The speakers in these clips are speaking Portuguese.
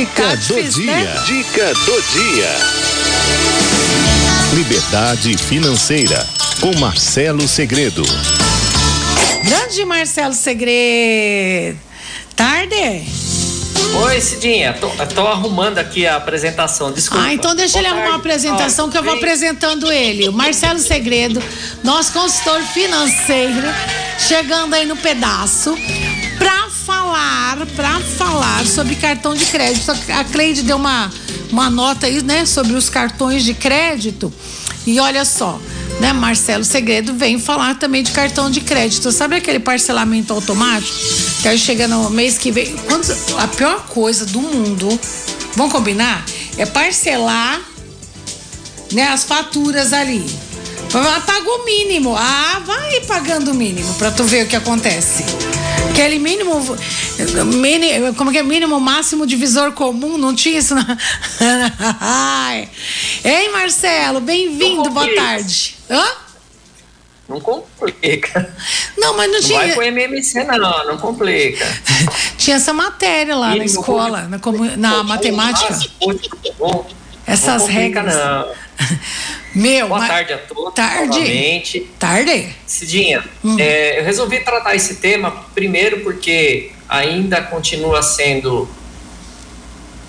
Dica do dia. Dica do dia. Liberdade financeira com Marcelo Segredo. Grande Marcelo Segredo. Tarde. Oi, Cidinha. Tô arrumando aqui a apresentação. Desculpa. Então deixa ele arrumar a apresentação que eu vou apresentando ele. O Marcelo Segredo, nosso consultor financeiro, chegando aí no pedaço para falar sobre cartão de crédito. A Cleide deu uma nota aí, né, sobre os cartões de crédito. E olha só, né, Marcelo Segredo vem falar também de cartão de crédito. Sabe aquele parcelamento automático? Que aí chega no mês que vem. A pior coisa do mundo, vamos combinar? É parcelar, né, as faturas ali. Paga o mínimo. Vai pagando o mínimo pra tu ver o que acontece. Aquele mínimo, como que é? Mínimo, máximo, divisor comum, não tinha isso? Não? Ei, Marcelo, bem-vindo, boa tarde. Não complica. Não, mas não tinha. Não vai com MMC, não complica. Tinha essa matéria lá mínimo, na escola, na matemática. Essas regras. Boa tarde a todos. Tarde. Cidinha, eu resolvi tratar esse tema primeiro porque ainda continua sendo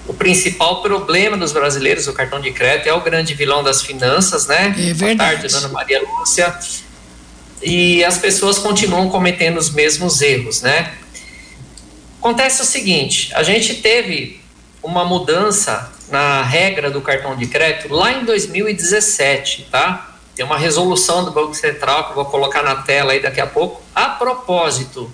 o principal problema dos brasileiros, o cartão de crédito, é o grande vilão das finanças, né? É verdade. Boa tarde, Ana Maria Lúcia. E as pessoas continuam cometendo os mesmos erros, né? Acontece o seguinte, a gente teve uma mudança na regra do cartão de crédito lá em 2017, tá? Tem uma resolução do Banco Central que eu vou colocar na tela aí daqui a pouco. A propósito,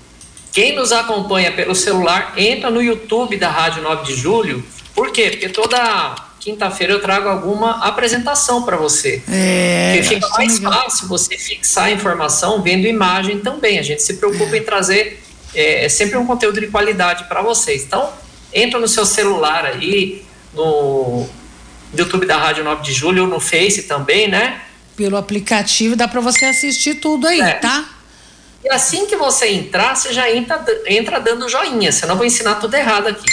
quem nos acompanha pelo celular, entra no YouTube da Rádio 9 de Julho. Por quê? Porque toda quinta-feira eu trago alguma apresentação para você. Porque fica mais fácil você fixar a informação vendo imagem também. A gente se preocupa em trazer sempre um conteúdo de qualidade para vocês. Então, entra no seu celular aí, no YouTube da Rádio 9 de Julho ou no Face também, né? Pelo aplicativo dá para você assistir tudo aí, tá? E assim que você entrar, você já entra dando joinha, senão eu vou ensinar tudo errado aqui.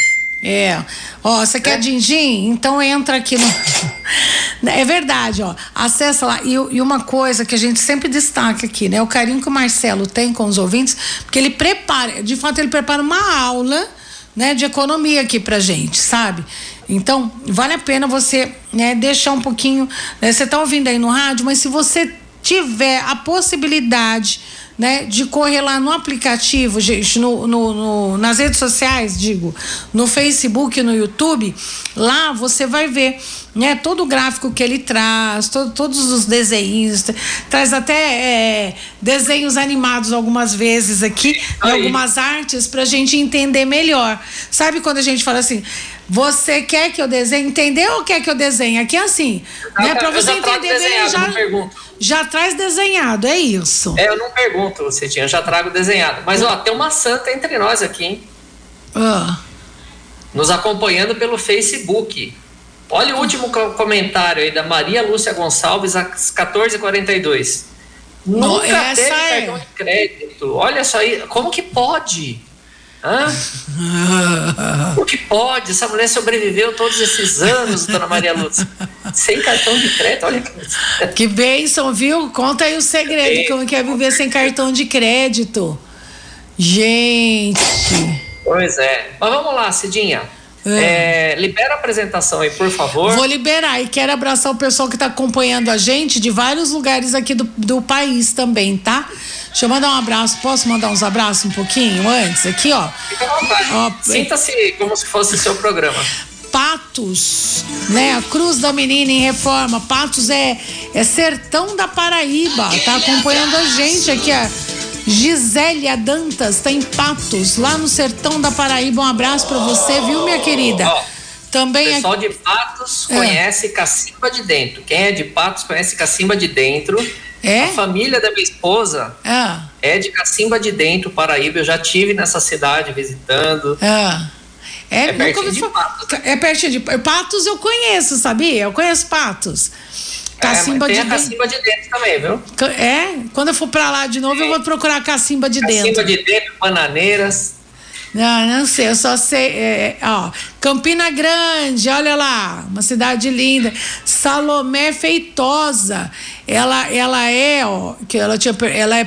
Você quer din-din? Então entra aqui no... É verdade, ó, acessa lá. E uma coisa que a gente sempre destaca aqui, né? O carinho que o Marcelo tem com os ouvintes, porque ele prepara, de fato ele prepara uma aula, né, de economia aqui pra gente, sabe? Então, vale a pena você, né, deixar um pouquinho, né, você tá ouvindo aí no rádio, mas se você tiver a possibilidade, né, de correr lá no aplicativo, gente, nas redes sociais, no Facebook, no YouTube, lá você vai ver, né, todo o gráfico que ele traz, todos os desenhos, traz até desenhos animados algumas vezes aqui, né, algumas artes pra gente entender melhor. Sabe quando a gente fala assim, você quer que eu desenhe? Entendeu ou quer que eu desenhe? Aqui é assim, né, pra você entender bem, já traz desenhado, é isso. Eu não pergunto, Lucetinha, eu já trago desenhado. Mas, ó, tem uma santa entre nós aqui, hein? Nos acompanhando pelo Facebook. Olha o último comentário aí da Maria Lúcia Gonçalves, às 14h42. Nunca teve cartão de crédito. Olha só aí, como que pode? O que pode? Essa mulher sobreviveu todos esses anos, dona Maria Lúcia, sem cartão de crédito. Olha que bênção, viu? Conta aí o segredo, como que é viver sem cartão de crédito. Gente. Pois é. Mas vamos lá, Cidinha. Libera a apresentação aí, por favor. Vou liberar e quero abraçar o pessoal que está acompanhando a gente de vários lugares aqui do país também, tá? Deixa eu mandar um abraço. Posso mandar uns abraços um pouquinho antes? Aqui, ó. Fica à vontade. Sinta-se como se fosse o seu programa. Patos, né? A Cruz da Menina em Reforma. Patos é sertão da Paraíba. Tá acompanhando a gente aqui, ó. Gisélia Dantas tá em Patos, lá no sertão da Paraíba. Um abraço pra você, viu, minha querida? Também o pessoal de Patos conhece Cacimba de Dentro. Quem é de Patos conhece Cacimba de Dentro. A família da minha esposa é de Cacimba de Dentro, Paraíba. Eu já estive nessa cidade visitando. É pertinho de Patos. É pertinho de Patos, eu conheço, sabia? Eu conheço Patos. Cacimba de Dentro. Cacimba de Dentro também, viu? Quando eu for pra lá de novo, eu vou procurar Cacimba de Dentro. Cacimba de Dentro, Bananeiras. Não sei, eu só sei. Campina Grande, olha lá, uma cidade linda. Salomé Feitosa, ela é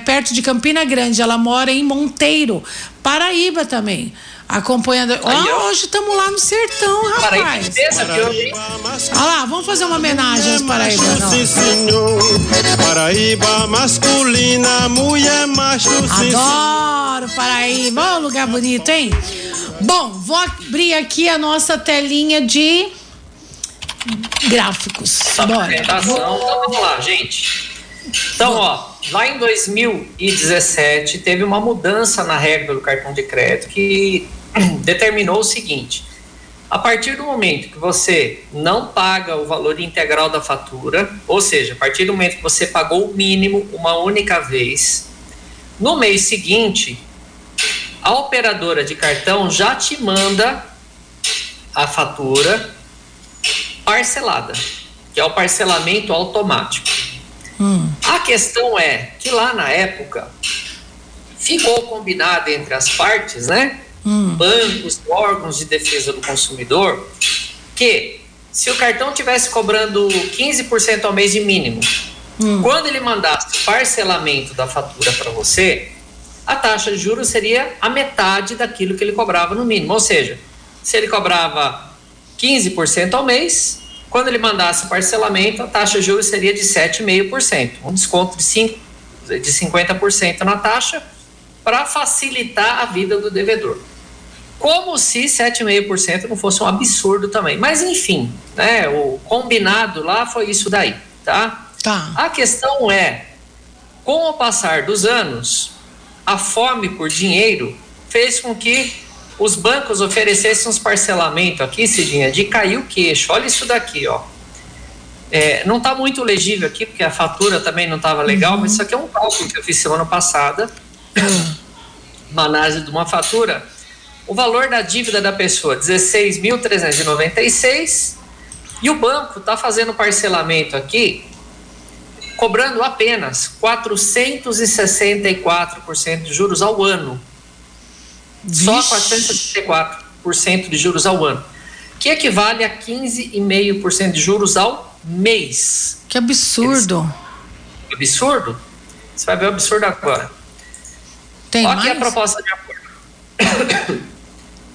perto de Campina Grande, ela mora em Monteiro, Paraíba também. Acompanhando. Hoje estamos lá no sertão, rapaz. Olha lá, vamos fazer uma homenagem às Paraíba. Sim, senhor. Paraíba masculina, mulher macho. Adoro Paraíba. Olha o lugar bonito, hein? Bom, vou abrir aqui a nossa telinha de gráficos. Bora. Então vamos lá, gente. Então, lá em 2017 teve uma mudança na regra do cartão de crédito que determinou o seguinte: a partir do momento que você não paga o valor integral da fatura, ou seja, a partir do momento que você pagou o mínimo uma única vez, no mês seguinte, a operadora de cartão já te manda a fatura parcelada, que é o parcelamento automático. A questão é que lá na época ficou combinado entre as partes, né? Bancos, órgãos de defesa do consumidor, que se o cartão estivesse cobrando 15% ao mês de mínimo, quando ele mandasse parcelamento da fatura para você, a taxa de juros seria a metade daquilo que ele cobrava no mínimo. Ou seja, se ele cobrava 15% ao mês, quando ele mandasse parcelamento, a taxa de juros seria de 7,5%, um desconto de 50% na taxa para facilitar a vida do devedor. Como se 7,5% não fosse um absurdo também. Mas, enfim, né, o combinado lá foi isso daí, tá? A questão é, com o passar dos anos, a fome por dinheiro fez com que os bancos oferecessem uns parcelamentos aqui, Cidinha, de cair o queixo. Olha isso daqui, não está muito legível aqui, porque a fatura também não estava legal, mas isso aqui é um cálculo que eu fiz semana passada, uma análise de uma fatura. O valor da dívida da pessoa, 16.396, e o banco está fazendo parcelamento aqui, cobrando apenas 464% de juros ao ano. Só 434% de juros ao ano, que equivale a 15,5% de juros ao mês. Que absurdo. Absurdo? Você vai ver o absurdo agora. Tem mais? Olha aqui a proposta de acordo.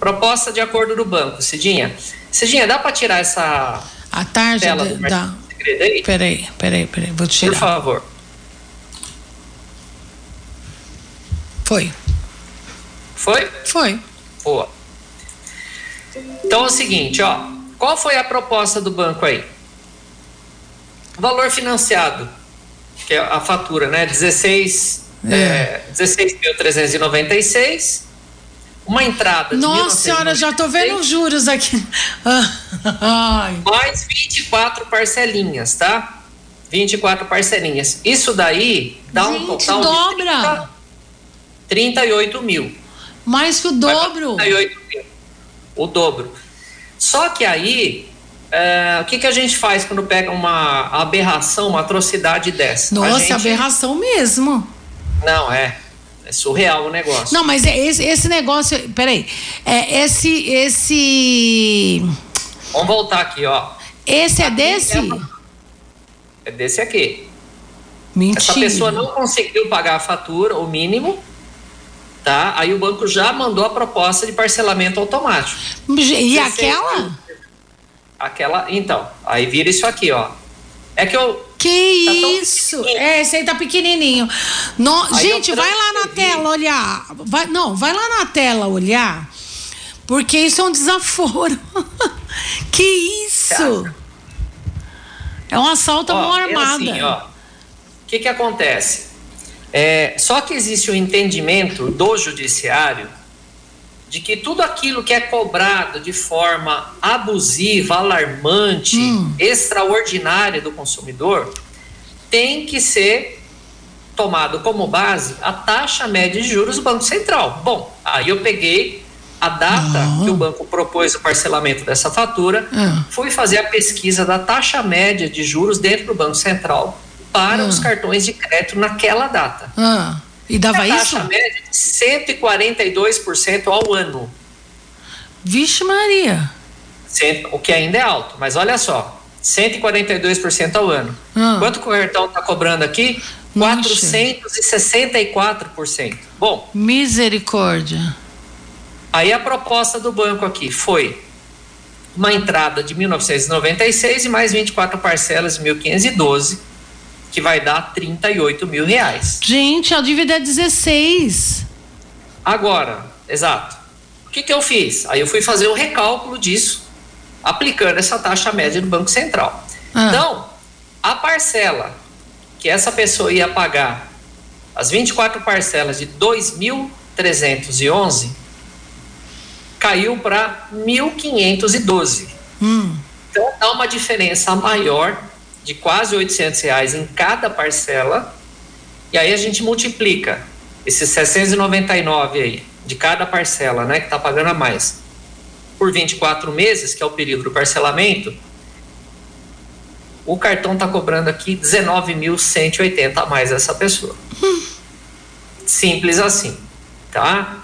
Proposta de acordo do banco, Cidinha. Cidinha, dá para tirar essa tela do mercado segredo aí? Peraí, vou tirar. Por favor. Foi? Boa. Então é o seguinte, qual foi a proposta do banco aí? O valor financiado, que é a fatura, né? 16.396, uma entrada de... Nossa senhora, já tô vendo os juros aqui. Mais 24 parcelinhas, tá? 24 parcelinhas. Isso daí dá um total dobra. De 38 mil. Mais que o dobro. O dobro. Só que aí, o que a gente faz quando pega uma aberração, uma atrocidade dessa? Nossa, aberração mesmo. Não, é surreal o negócio. Não, mas esse negócio, peraí, vamos voltar aqui, Esse aqui é desse? É desse aqui. Mentira. Essa pessoa não conseguiu pagar a fatura, o mínimo, tá? Aí o banco já mandou a proposta de parcelamento automático. E aquela? Aquela, então, aí vira isso aqui, É que eu... Que tá isso? Esse aí tá pequenininho. No, gente, vai lá na tela olhar. Vai lá na tela olhar, porque isso é um desaforo. Que isso? É um assalto à mão armada. É assim, O que acontece? Só que existe um entendimento do judiciário de que tudo aquilo que é cobrado de forma abusiva, alarmante, extraordinária do consumidor, tem que ser tomado como base a taxa média de juros do Banco Central. Bom, aí eu peguei a data que o banco propôs o parcelamento dessa fatura, fui fazer a pesquisa da taxa média de juros dentro do Banco Central para os cartões de crédito naquela data. E dava isso? A taxa média de 142% ao ano. Vixe Maria! O que ainda é alto, mas olha só, 142% ao ano. Quanto o Corretão está cobrando aqui? 464%. Bom. Misericórdia. Aí a proposta do banco aqui foi uma entrada de 1.996 e mais 24 parcelas de 1.512, que vai dar 38 mil reais. Gente, a dívida é 16. Agora, exato. O que que eu fiz? Aí eu fui fazer o recálculo disso, aplicando essa taxa média do Banco Central. Então, a parcela que essa pessoa ia pagar, as 24 parcelas de 2.311, caiu para 1.512. Então, dá uma diferença maior de quase R$800 em cada parcela, e aí a gente multiplica esses 699 aí, de cada parcela, né, que está pagando a mais, por 24 meses, que é o período do parcelamento. O cartão está cobrando aqui 19.180 a mais essa pessoa. Simples assim, tá?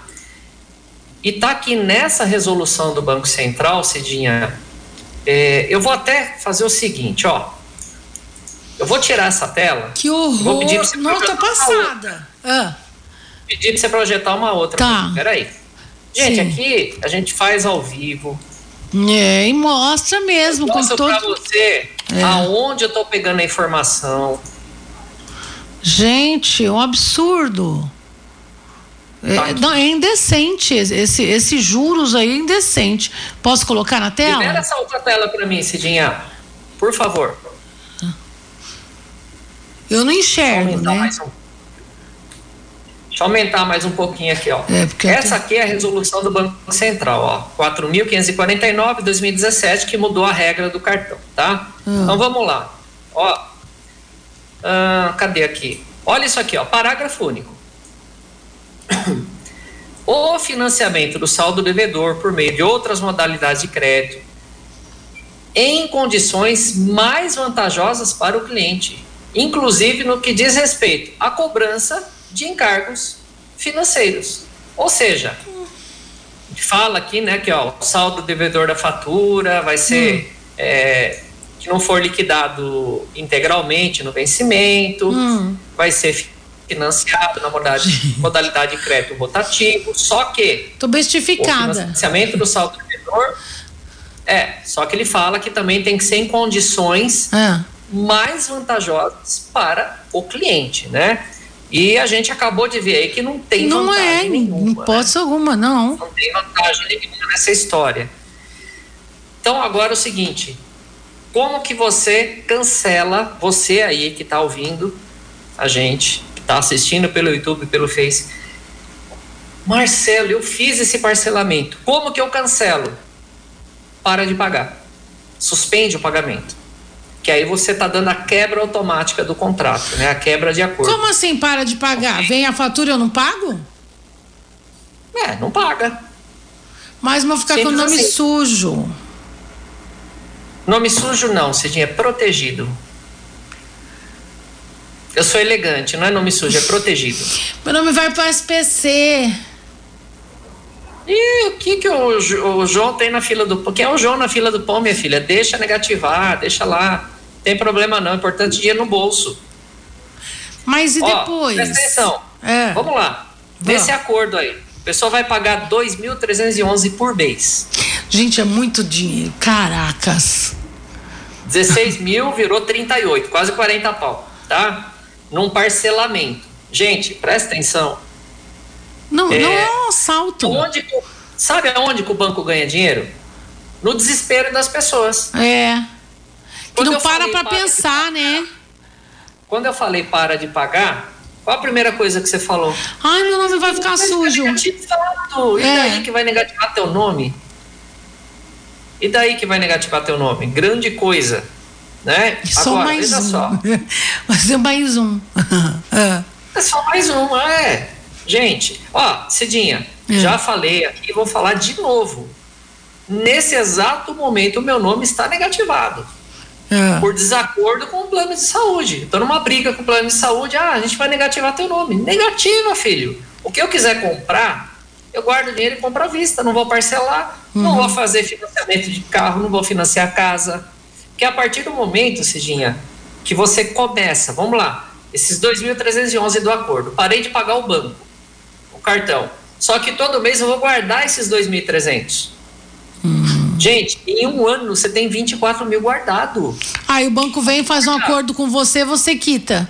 E tá aqui nessa resolução do Banco Central, Cidinha, eu vou até fazer o seguinte, ó. Eu vou tirar essa tela. Que horror! Vou pedir pra você projetar. Nota passada. Pedir pra você projetar uma outra. Tá. Peraí. Gente, sim, aqui a gente faz ao vivo. E mostra mesmo. Eu mostro pra você aonde eu tô pegando a informação. Gente, é um absurdo. Não, é indecente esse juros aí, é indecente. Posso colocar na tela? Libera essa outra tela para mim, Cidinha, por favor. Eu não enxergo, Deixa eu aumentar mais um pouquinho aqui, ó. Essa aqui é a resolução do Banco Central, ó, 4.549, 2017, que mudou a regra do cartão, tá? Então vamos lá, ó. Cadê aqui? Olha isso aqui, ó, parágrafo único. O financiamento do saldo devedor por meio de outras modalidades de crédito em condições mais vantajosas para o cliente, inclusive no que diz respeito à cobrança de encargos financeiros. Ou seja, fala aqui, né, que ó, o saldo devedor da fatura vai ser que não for liquidado integralmente no vencimento, vai ser financiado na modalidade de crédito rotativo, só que tô bestificada. O financiamento do saldo devedor, só que ele fala que também tem que ser em condições mais vantajosas para o cliente, né? E a gente acabou de ver aí que não tem vantagem nenhuma. Não pode ser alguma, não. Não tem vantagem nenhuma nessa história. Então, agora é o seguinte, como que você cancela, você aí que está ouvindo a gente, tá assistindo pelo YouTube, pelo Face. Marcelo, eu fiz esse parcelamento. Como que eu cancelo? Para de pagar. Suspende o pagamento. Que aí você tá dando a quebra automática do contrato, né? A quebra de acordo. Como assim para de pagar? Okay. Vem a fatura e eu não pago? Não paga. Mas vou ficar com o nome sujo. Nome sujo não, Cidinha, é protegido. Eu sou elegante, não é nome sujo, é protegido. Meu nome vai para o SPC. E o que o João tem na fila do pão? Quem é o João na fila do pão, minha filha? Deixa negativar, deixa lá. Não tem problema não, é importante dinheiro no bolso. Mas e depois? Presta atenção. Vamos lá. Nesse acordo aí, o pessoal vai pagar 2.311 por mês. Gente, é muito dinheiro. Caracas. 16 mil virou 38, quase 40 pau, tá? Num parcelamento. Gente, presta atenção. Não é um assalto. Sabe aonde que o banco ganha dinheiro? No desespero das pessoas. Que não para pra pensar, né? Quando eu falei para de pagar, qual a primeira coisa que você falou? Ai, meu nome vai ficar sujo. E daí que vai negativar teu nome? Grande coisa. Né? Agora, veja só. Mas é mais um. É só mais um, Gente, Cidinha, já falei aqui, vou falar de novo. Nesse exato momento, o meu nome está negativado. por desacordo com o plano de saúde. Estou numa briga com o plano de saúde, a gente vai negativar teu nome. Negativa, filho. O que eu quiser comprar, eu guardo o dinheiro e compro à vista, não vou parcelar, não vou fazer financiamento de carro, não vou financiar casa. Porque a partir do momento, Cidinha, que você começa, vamos lá, esses 2.311 do acordo, parei de pagar o banco, o cartão, só que todo mês eu vou guardar esses 2.300. Gente, em um ano você tem 24 mil guardado. Aí o banco vem e faz um acordo com você, você quita.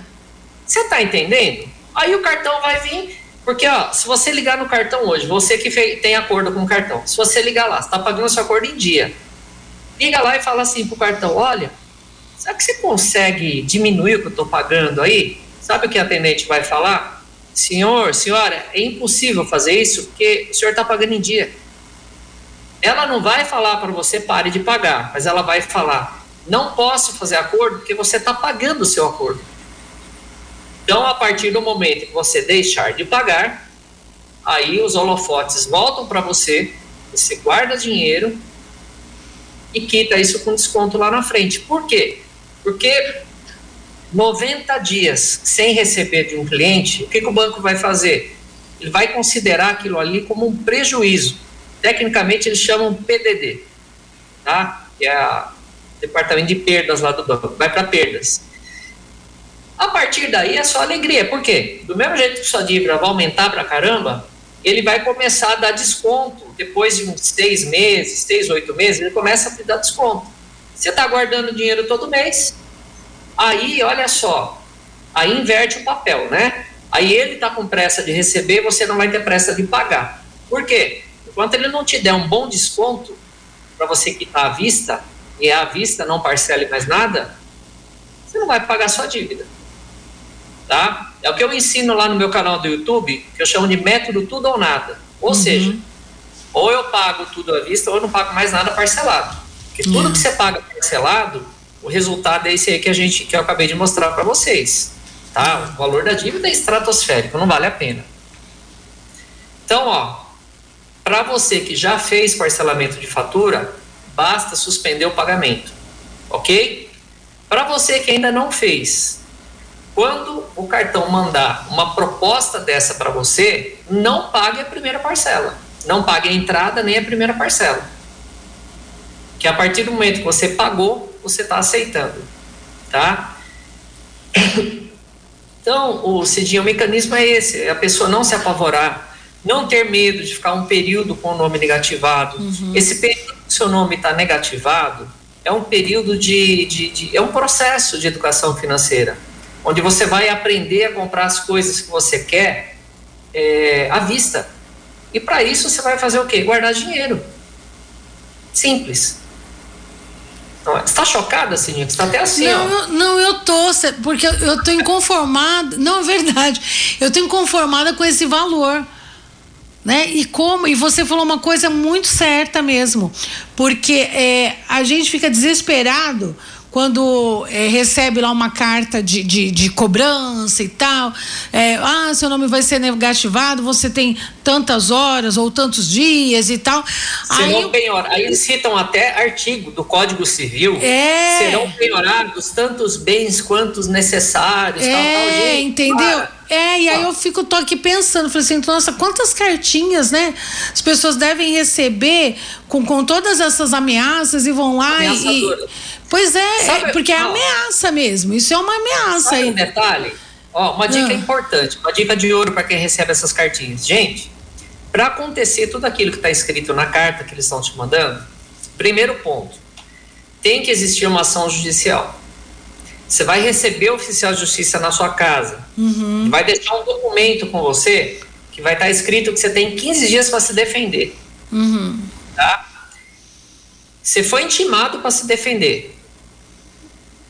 Você tá entendendo? Aí o cartão vai vir, porque ó, se você ligar no cartão hoje, você que tem acordo com o cartão, se você ligar lá, você tá pagando o seu acordo em dia, liga lá e fala assim pro cartão, olha, será que você consegue diminuir o que eu tô pagando aí? Sabe o que a atendente vai falar? Senhor, senhora, é impossível fazer isso porque o senhor tá pagando em dia. Ela não vai falar para você pare de pagar, mas ela vai falar, não posso fazer acordo porque você está pagando o seu acordo. Então, a partir do momento que você deixar de pagar, aí os holofotes voltam para você, você guarda dinheiro e quita isso com desconto lá na frente. Por quê? Porque 90 dias sem receber de um cliente, o que o banco vai fazer? Ele vai considerar aquilo ali como um prejuízo. Tecnicamente, eles chamam PDD, tá? Que é o departamento de perdas lá do banco, vai para perdas. A partir daí é só alegria, por quê? Do mesmo jeito que sua dívida vai aumentar pra caramba, ele vai começar a dar desconto, depois de uns 6 meses, 8 meses, ele começa a te dar desconto. Você tá guardando dinheiro todo mês, aí, olha só, aí inverte o papel, né? Aí ele tá com pressa de receber, você não vai ter pressa de pagar. Por quê? Enquanto ele não te der um bom desconto para você quitar à vista, e é à vista, não parcele mais nada, você não vai pagar sua dívida. Tá? É o que eu ensino lá no meu canal do YouTube, que eu chamo de método tudo ou nada. Ou seja, ou eu pago tudo à vista, ou eu não pago mais nada parcelado. Porque tudo que você paga parcelado, o resultado é esse aí que eu acabei de mostrar para vocês. Tá? O valor da dívida é estratosférico, não vale a pena. Então, ó, para você que já fez parcelamento de fatura, basta suspender o pagamento, ok? Para você que ainda não fez, quando o cartão mandar uma proposta dessa para você, não pague a primeira parcela, não pague a entrada nem a primeira parcela, que a partir do momento que você pagou, você está aceitando, tá? Então, o Cidinho, o mecanismo é esse, a pessoa não se apavorar, não ter medo de ficar um período com o nome negativado. Esse período que o seu nome está negativado é um período é um processo de educação financeira, onde você vai aprender a comprar as coisas que você quer à vista. E para isso você vai fazer o quê? Guardar dinheiro. Simples. Você está chocada, Cidinha? Você está até assim, não, ó. Não, eu tô, porque eu tô inconformada. Não, é verdade. Eu tô inconformada com esse valor. Né? E você falou uma coisa muito certa mesmo, porque a gente fica desesperado quando recebe lá uma carta de cobrança e tal, seu nome vai ser negativado, você tem tantas horas ou tantos dias e tal. Serão penhorados, aí eles citam até artigo do Código Civil, serão penhorados tantos bens quantos necessários, tal, gente. Entendeu? Para. E aí eu tô aqui pensando, falei assim, nossa, quantas cartinhas, né? As pessoas devem receber com todas essas ameaças e vão lá Pois é, sabe, porque é ameaça mesmo, isso é uma ameaça. Sabe um detalhe? Ó, uma dica importante, uma dica de ouro para quem recebe essas cartinhas. Gente, para acontecer tudo aquilo que está escrito na carta que eles estão te mandando, primeiro ponto, tem que existir uma ação judicial. Você vai receber o oficial de justiça na sua casa. Vai deixar um documento com você que vai estar escrito que você tem 15 dias para se defender. Tá? Você foi intimado para se defender.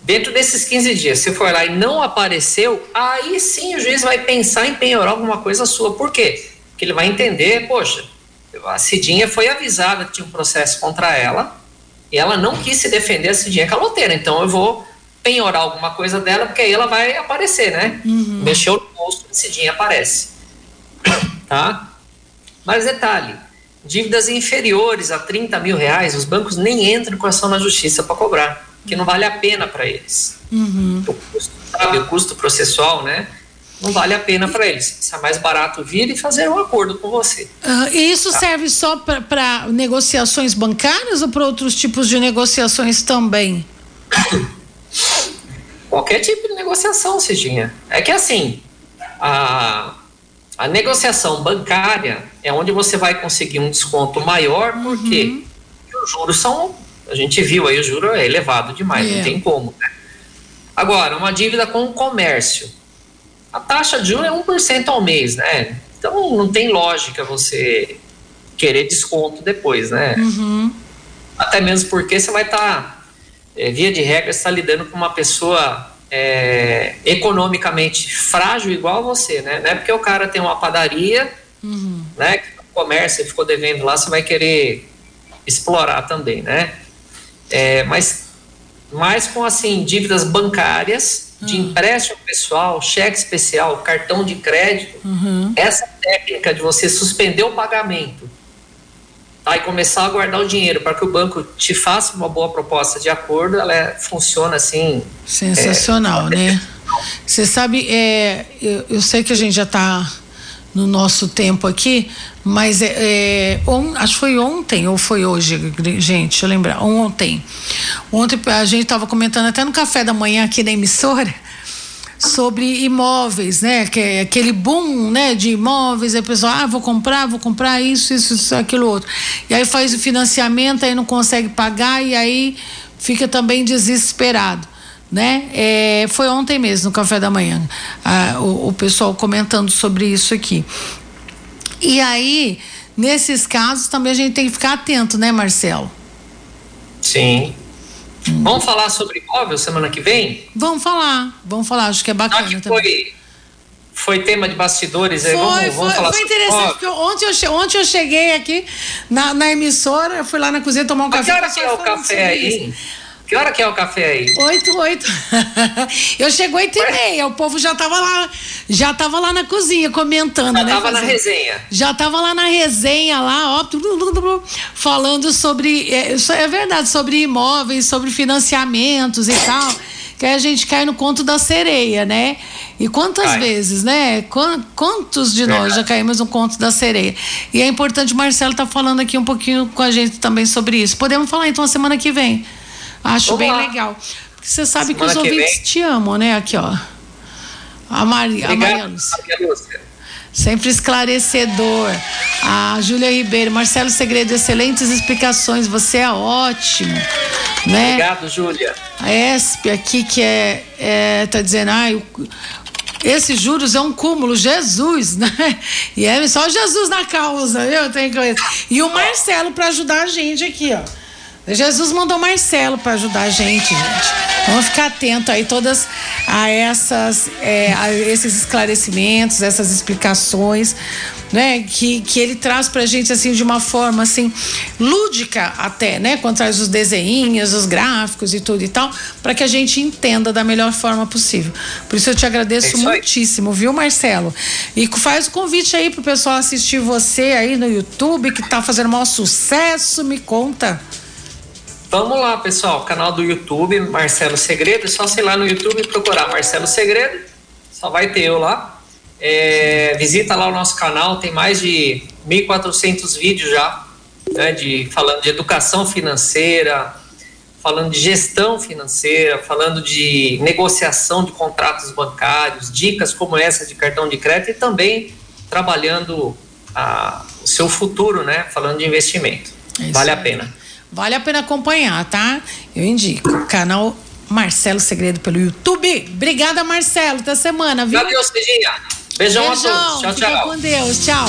Dentro desses 15 dias, se for lá e não apareceu, aí sim o juiz vai pensar em penhorar alguma coisa sua. Por quê? Porque ele vai entender, poxa, a Cidinha foi avisada que tinha um processo contra ela e ela não quis se defender, a Cidinha é caloteira, então eu vou penhorar alguma coisa dela, porque aí ela vai aparecer, né? Mexeu no bolso, a Cidinha aparece. Tá? Mas detalhe, dívidas inferiores a 30 mil reais, os bancos nem entram com ação na justiça para cobrar. que não vale a pena para eles. Uhum. O custo, sabe, o custo processual, né? Não vale a pena para eles. Se é mais barato vir e fazer um acordo com você. E isso serve só para negociações bancárias ou para outros tipos de negociações também? Qualquer tipo de negociação, Cidinha. É que assim, a negociação bancária é onde você vai conseguir um desconto maior, porque os juros são... A gente viu aí, o juro é elevado demais, não tem como, né? Agora, uma dívida com o comércio. A taxa de juros é 1% ao mês, né? Então, não tem lógica você querer desconto depois, né? Uhum. Até mesmo porque você vai estar, via de regra, está lidando com uma pessoa economicamente frágil igual a você, né? Não é porque o cara tem uma padaria, né? Que no comércio ficou devendo lá, você vai querer explorar também, né? Mas com, assim, dívidas bancárias... de empréstimo pessoal, cheque especial, cartão de crédito, essa técnica de você suspender o pagamento, tá, e começar a guardar o dinheiro para que o banco te faça uma boa proposta de acordo, ela funciona assim... Sensacional, né? Você sabe, eu sei que a gente já está no nosso tempo aqui, mas acho que foi ontem ou foi hoje, gente, deixa eu lembrar, ontem a gente estava comentando até no café da manhã aqui na emissora sobre imóveis, né, que é aquele boom, né, de imóveis, aí o pessoal, vou comprar isso, aquilo, outro, e aí faz o financiamento, aí não consegue pagar e aí fica também desesperado, né? Foi ontem mesmo no café da manhã o pessoal comentando sobre isso aqui. E aí, nesses casos também a gente tem que ficar atento, né, Marcelo? Sim. Vamos falar sobre imóvel semana que vem? Vamos falar, acho que é bacana que também. Foi tema de bastidores, vamos falar sobre interessante, porque ontem eu cheguei aqui na emissora, eu fui lá na cozinha tomar um café. Que hora que é o café aí? Que hora que é o café aí? 8. Eu chego 8h30, o povo já tava lá na cozinha comentando, né? Já tava lá na resenha, ó, falando sobre, é verdade, sobre imóveis, sobre financiamentos e tal, que aí a gente cai no conto da sereia, né? E quantas vezes, né? Quantos de nós já caímos no conto da sereia? E é importante, o Marcelo tá falando aqui um pouquinho com a gente também sobre isso. Podemos falar então semana que vem? Acho bem legal. Porque você sabe semana que os ouvintes te amam, né? Aqui, ó. A Maria Lúcia. Sempre esclarecedor. A Júlia Ribeiro. Marcelo Segredo, excelentes explicações. Você é ótimo. Né? Obrigado, Júlia. A ESP aqui que tá dizendo, esses juros é um cúmulo, Jesus, né? E é só Jesus na causa, viu? Tem coisa. E o Marcelo para ajudar a gente aqui, ó. Jesus mandou Marcelo para ajudar a gente. Vamos ficar atento aí todas a esses esclarecimentos, essas explicações, né? Que ele traz pra gente assim de uma forma assim lúdica até, né? Quando traz os desenhinhos, os gráficos e tudo e tal, para que a gente entenda da melhor forma possível. Por isso eu te agradeço muitíssimo, viu, Marcelo? E faz o convite aí pro pessoal assistir você aí no YouTube, que tá fazendo o maior sucesso, me conta. Vamos lá, pessoal, canal do YouTube, Marcelo Segredo, é só sei lá no YouTube procurar Marcelo Segredo, só vai ter eu lá. Visita lá o nosso canal, tem mais de 1.400 vídeos já, né, falando de educação financeira, falando de gestão financeira, falando de negociação de contratos bancários, dicas como essa de cartão de crédito e também trabalhando o seu futuro, né, falando de investimento. Vale a pena. Vale a pena acompanhar, tá? Eu indico. Canal Marcelo Segredo pelo YouTube. Obrigada, Marcelo. Até semana, viu? Adeus, Cidinha. Beijão a todos. Tchau, tchau. Fica com Deus. Tchau.